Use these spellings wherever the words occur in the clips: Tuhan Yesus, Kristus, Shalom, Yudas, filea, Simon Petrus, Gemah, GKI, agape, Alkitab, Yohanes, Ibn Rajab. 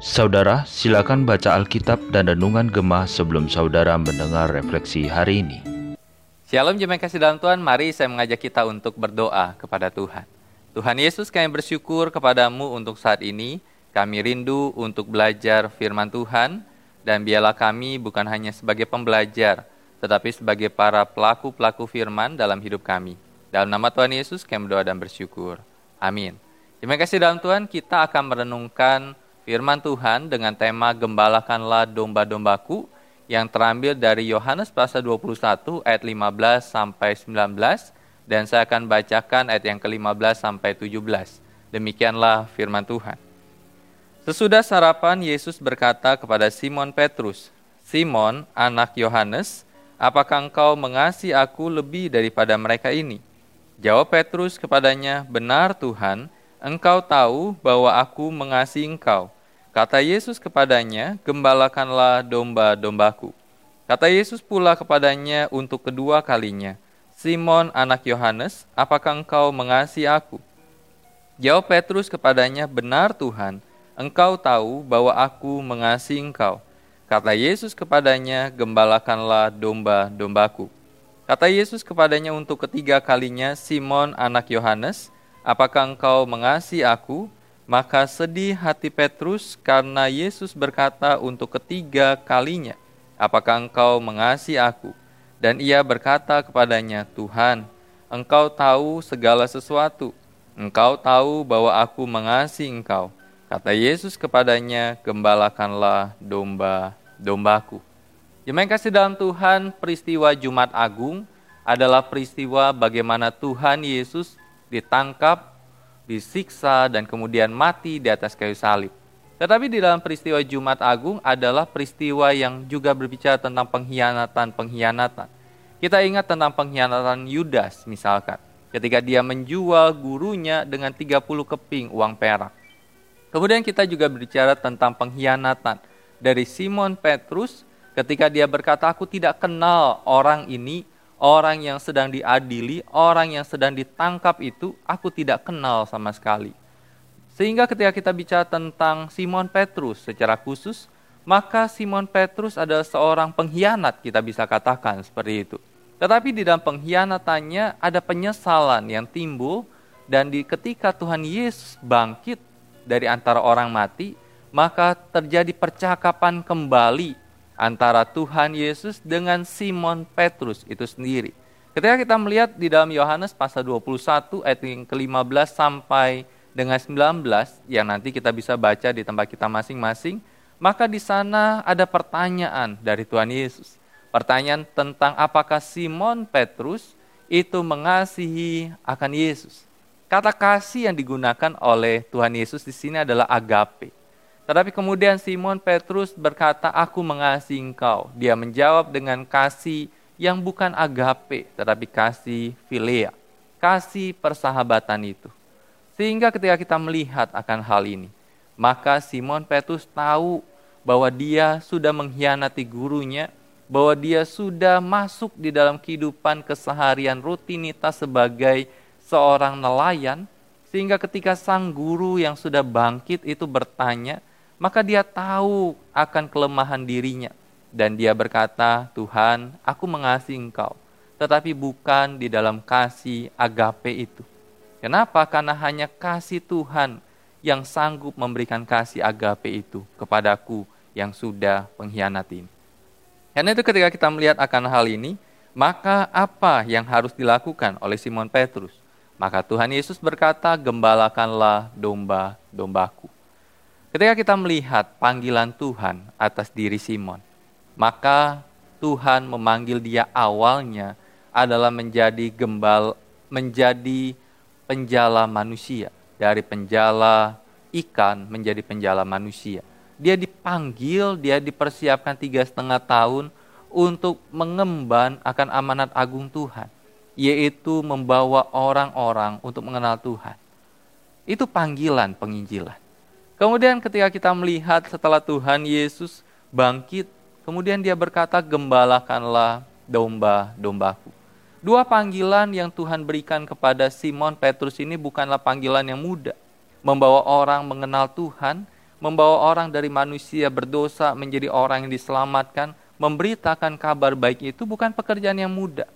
Saudara, silakan baca Alkitab dan Renungan Gemah sebelum saudara mendengar refleksi hari ini. Shalom jemaat kasih dalam Tuhan, mari saya mengajak kita untuk berdoa kepada Tuhan. Tuhan Yesus, kami bersyukur kepadamu untuk saat ini. Kami rindu untuk belajar firman Tuhan, dan biarlah kami bukan hanya sebagai pembelajar, tetapi sebagai para pelaku-pelaku firman dalam hidup kami. Dalam nama Tuhan Yesus kami berdoa dan bersyukur. Amin. Terima kasih dalam Tuhan, kita akan merenungkan firman Tuhan dengan tema Gembalakanlah Domba-Dombaku yang terambil dari Yohanes pasal 21 ayat 15 sampai 19 dan saya akan bacakan ayat yang ke-15 sampai 17. Demikianlah firman Tuhan. Sesudah sarapan Yesus berkata kepada Simon Petrus, "Simon, anak Yohanes, apakah engkau mengasihi aku lebih daripada mereka ini?" Jawab Petrus kepadanya, "Benar Tuhan, engkau tahu bahwa aku mengasihi engkau." Kata Yesus kepadanya, "Gembalakanlah domba-dombaku." Kata Yesus pula kepadanya untuk kedua kalinya, "Simon, anak Yohanes, apakah engkau mengasihi aku?" Jawab Petrus kepadanya, "Benar Tuhan, engkau tahu bahwa aku mengasihi engkau." Kata Yesus kepadanya, "Gembalakanlah domba-dombaku." Kata Yesus kepadanya untuk ketiga kalinya, "Simon, anak Yohanes, apakah engkau mengasihi aku?" Maka sedih hati Petrus karena Yesus berkata untuk ketiga kalinya, "Apakah engkau mengasihi aku?" Dan ia berkata kepadanya, "Tuhan, engkau tahu segala sesuatu. Engkau tahu bahwa aku mengasihi engkau." Kata Yesus kepadanya, "Gembalakanlah domba-dombaku." Jemaat kasih dalam Tuhan, peristiwa Jumat Agung adalah peristiwa bagaimana Tuhan Yesus ditangkap, disiksa, dan kemudian mati di atas kayu salib. Tetapi di dalam peristiwa Jumat Agung adalah peristiwa yang juga berbicara tentang pengkhianatan. Kita ingat tentang pengkhianatan Yudas misalkan, ketika dia menjual gurunya dengan 30 keping uang perak. Kemudian kita juga berbicara tentang pengkhianatan dari Simon Petrus ketika dia berkata, "Aku tidak kenal orang ini, orang yang sedang diadili, orang yang sedang ditangkap itu, aku tidak kenal sama sekali." Sehingga ketika kita bicara tentang Simon Petrus secara khusus, maka Simon Petrus adalah seorang pengkhianat, kita bisa katakan seperti itu. Tetapi di dalam pengkhianatannya ada penyesalan yang timbul, dan ketika Tuhan Yesus bangkit dari antara orang mati, maka terjadi percakapan kembali antara Tuhan Yesus dengan Simon Petrus itu sendiri. Ketika kita melihat di dalam Yohanes pasal 21 ayat yang ke-15 sampai dengan 19 yang nanti kita bisa baca di tempat kita masing-masing, maka di sana ada pertanyaan dari Tuhan Yesus. Pertanyaan tentang apakah Simon Petrus itu mengasihi akan Yesus. Kata kasih yang digunakan oleh Tuhan Yesus di sini adalah agape. Tetapi kemudian Simon Petrus berkata, "Aku mengasihi engkau." Dia menjawab dengan kasih yang bukan agape, tetapi kasih filea, kasih persahabatan itu. Sehingga ketika kita melihat akan hal ini, maka Simon Petrus tahu bahwa dia sudah mengkhianati gurunya, bahwa dia sudah masuk di dalam kehidupan keseharian rutinitas sebagai seorang nelayan, sehingga ketika sang guru yang sudah bangkit itu bertanya, maka dia tahu akan kelemahan dirinya. Dan dia berkata, "Tuhan, aku mengasihi engkau." Tetapi bukan di dalam kasih agape itu. Kenapa? Karena hanya kasih Tuhan yang sanggup memberikan kasih agape itu kepadaku yang sudah pengkhianati. Karena itu ketika kita melihat akan hal ini, maka apa yang harus dilakukan oleh Simon Petrus? Maka Tuhan Yesus berkata, "Gembalakanlah domba-dombaku." Ketika kita melihat panggilan Tuhan atas diri Simon, maka Tuhan memanggil dia awalnya adalah menjadi penjala manusia. Dari penjala ikan menjadi penjala manusia. Dia dipanggil, dia dipersiapkan 3,5 tahun untuk mengemban akan amanat agung Tuhan, yaitu membawa orang-orang untuk mengenal Tuhan. Itu panggilan penginjilan. Kemudian ketika kita melihat setelah Tuhan Yesus bangkit, kemudian dia berkata, "Gembalakanlah domba-dombaku." Dua panggilan yang Tuhan berikan kepada Simon Petrus ini bukanlah panggilan yang mudah. membawa orang mengenal Tuhan, membawa orang dari manusia berdosa menjadi orang yang diselamatkan, memberitakan kabar baik itu bukan pekerjaan yang mudah.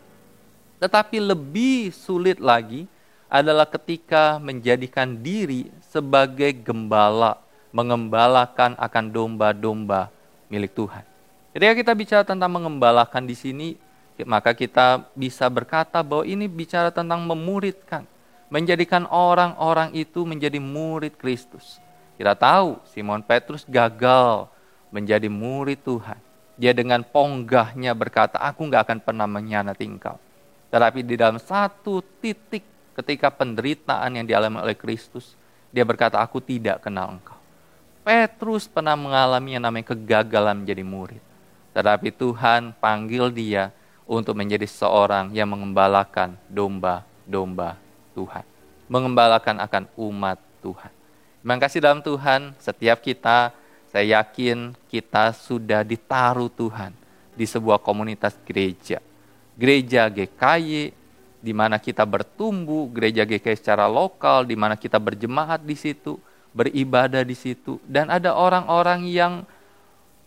Tetapi lebih sulit lagi adalah ketika menjadikan diri sebagai gembala, mengembalakan akan domba-domba milik Tuhan. Ketika kita bicara tentang mengembalakan di sini, maka kita bisa berkata bahwa ini bicara tentang memuridkan, menjadikan orang-orang itu menjadi murid Kristus. Kita tahu Simon Petrus gagal menjadi murid Tuhan. Dia dengan ponggahnya berkata, aku gak akan pernah mengkhianati engkau. Tetapi di dalam satu titik ketika penderitaan yang dialami oleh Kristus, dia berkata, aku tidak kenal engkau. Petrus pernah mengalami yang namanya kegagalan menjadi murid. Tetapi Tuhan panggil dia untuk menjadi seorang yang mengembalakan domba-domba Tuhan. Mengembalakan akan umat Tuhan. Terima kasih dalam Tuhan, setiap kita, saya yakin kita sudah ditaruh Tuhan di sebuah komunitas gereja. Gereja GKI, di mana kita bertumbuh, gereja GKI secara lokal, di mana kita berjemaat di situ, beribadah di situ. Dan ada orang-orang yang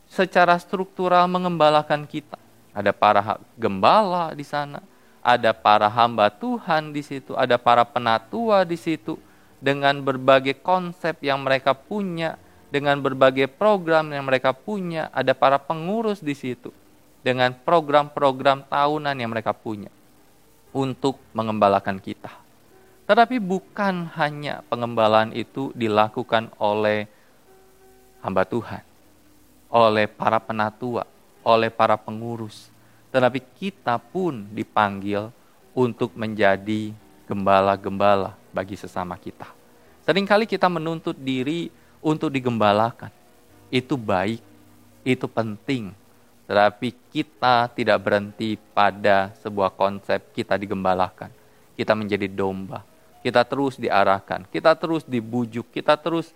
secara struktural mengembalakan kita. Ada para gembala di sana, ada para hamba Tuhan di situ, ada para penatua di situ, dengan berbagai konsep yang mereka punya, dengan berbagai program yang mereka punya, ada para pengurus di situ, dengan program-program tahunan yang mereka punya untuk mengembalakan kita. Tetapi bukan hanya pengembalaan itu dilakukan oleh hamba Tuhan, oleh para penatua, oleh para pengurus, tetapi kita pun dipanggil untuk menjadi gembala-gembala bagi sesama kita. Seringkali kita menuntut diri untuk digembalakan. Itu baik, itu penting. Tetapi kita tidak berhenti pada sebuah konsep kita digembalakan. Kita menjadi domba. Kita terus diarahkan. Kita terus dibujuk. Kita terus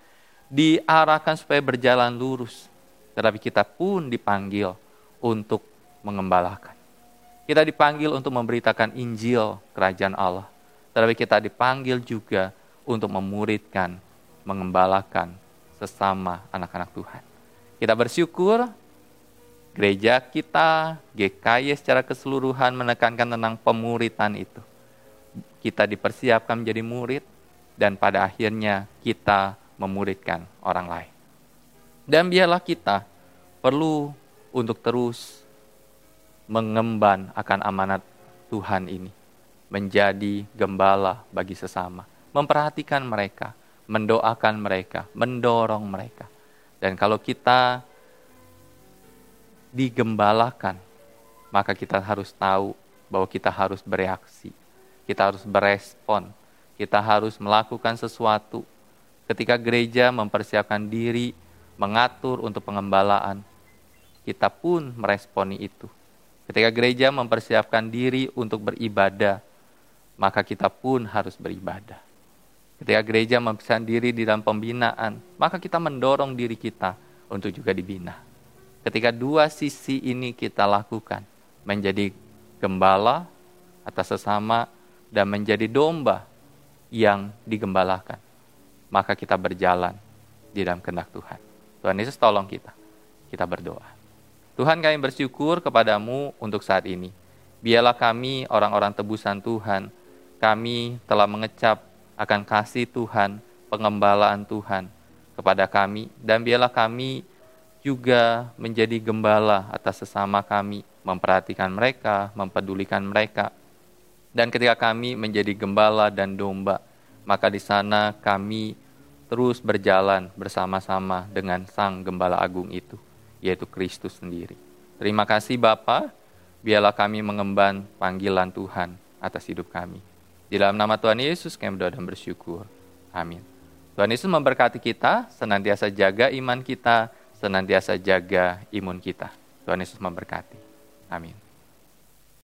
diarahkan supaya berjalan lurus. Tetapi kita pun dipanggil untuk mengembalakan. Kita dipanggil untuk memberitakan Injil Kerajaan Allah. Tetapi kita dipanggil juga untuk memuridkan, mengembalakan sesama anak-anak Tuhan. Kita bersyukur gereja kita, GKI secara keseluruhan menekankan tentang pemuritan itu. Kita dipersiapkan menjadi murid dan pada akhirnya kita memuridkan orang lain. Dan biarlah kita perlu untuk terus mengemban akan amanat Tuhan ini. Menjadi gembala bagi sesama, memperhatikan mereka, mendoakan mereka, mendorong mereka. Dan kalau kita digembalakan, maka kita harus tahu bahwa kita harus bereaksi, kita harus berespon, kita harus melakukan sesuatu. Ketika gereja mempersiapkan diri, mengatur untuk pengembalaan, kita pun meresponi itu. Ketika gereja mempersiapkan diri untuk beribadah, maka kita pun harus beribadah. Ketika gereja mempersiapkan diri di dalam pembinaan, maka kita mendorong diri kita untuk juga dibina. Ketika dua sisi ini kita lakukan, menjadi gembala atas sesama dan menjadi domba yang digembalakan, maka kita berjalan di dalam kehendak Tuhan. Tuhan Yesus tolong kita. Kita berdoa. Tuhan, kami bersyukur kepadamu untuk saat ini. Biarlah kami orang-orang tebusan Tuhan, kami telah mengecap akan kasih Tuhan, pengembalaan Tuhan kepada kami. Dan biarlah kami juga menjadi gembala atas sesama kami, memperhatikan mereka, mempedulikan mereka. Dan ketika kami menjadi gembala dan domba, maka di sana kami terus berjalan bersama-sama dengan Sang Gembala Agung itu, yaitu Kristus sendiri. Terima kasih Bapa. Biarlah kami mengemban panggilan Tuhan atas hidup kami. Di dalam nama Tuhan Yesus kami berdoa dan bersyukur. Amin. Tuhan Yesus memberkati kita, senantiasa jaga iman kita, senantiasa jaga imun kita. Tuhan Yesus memberkati. Amin.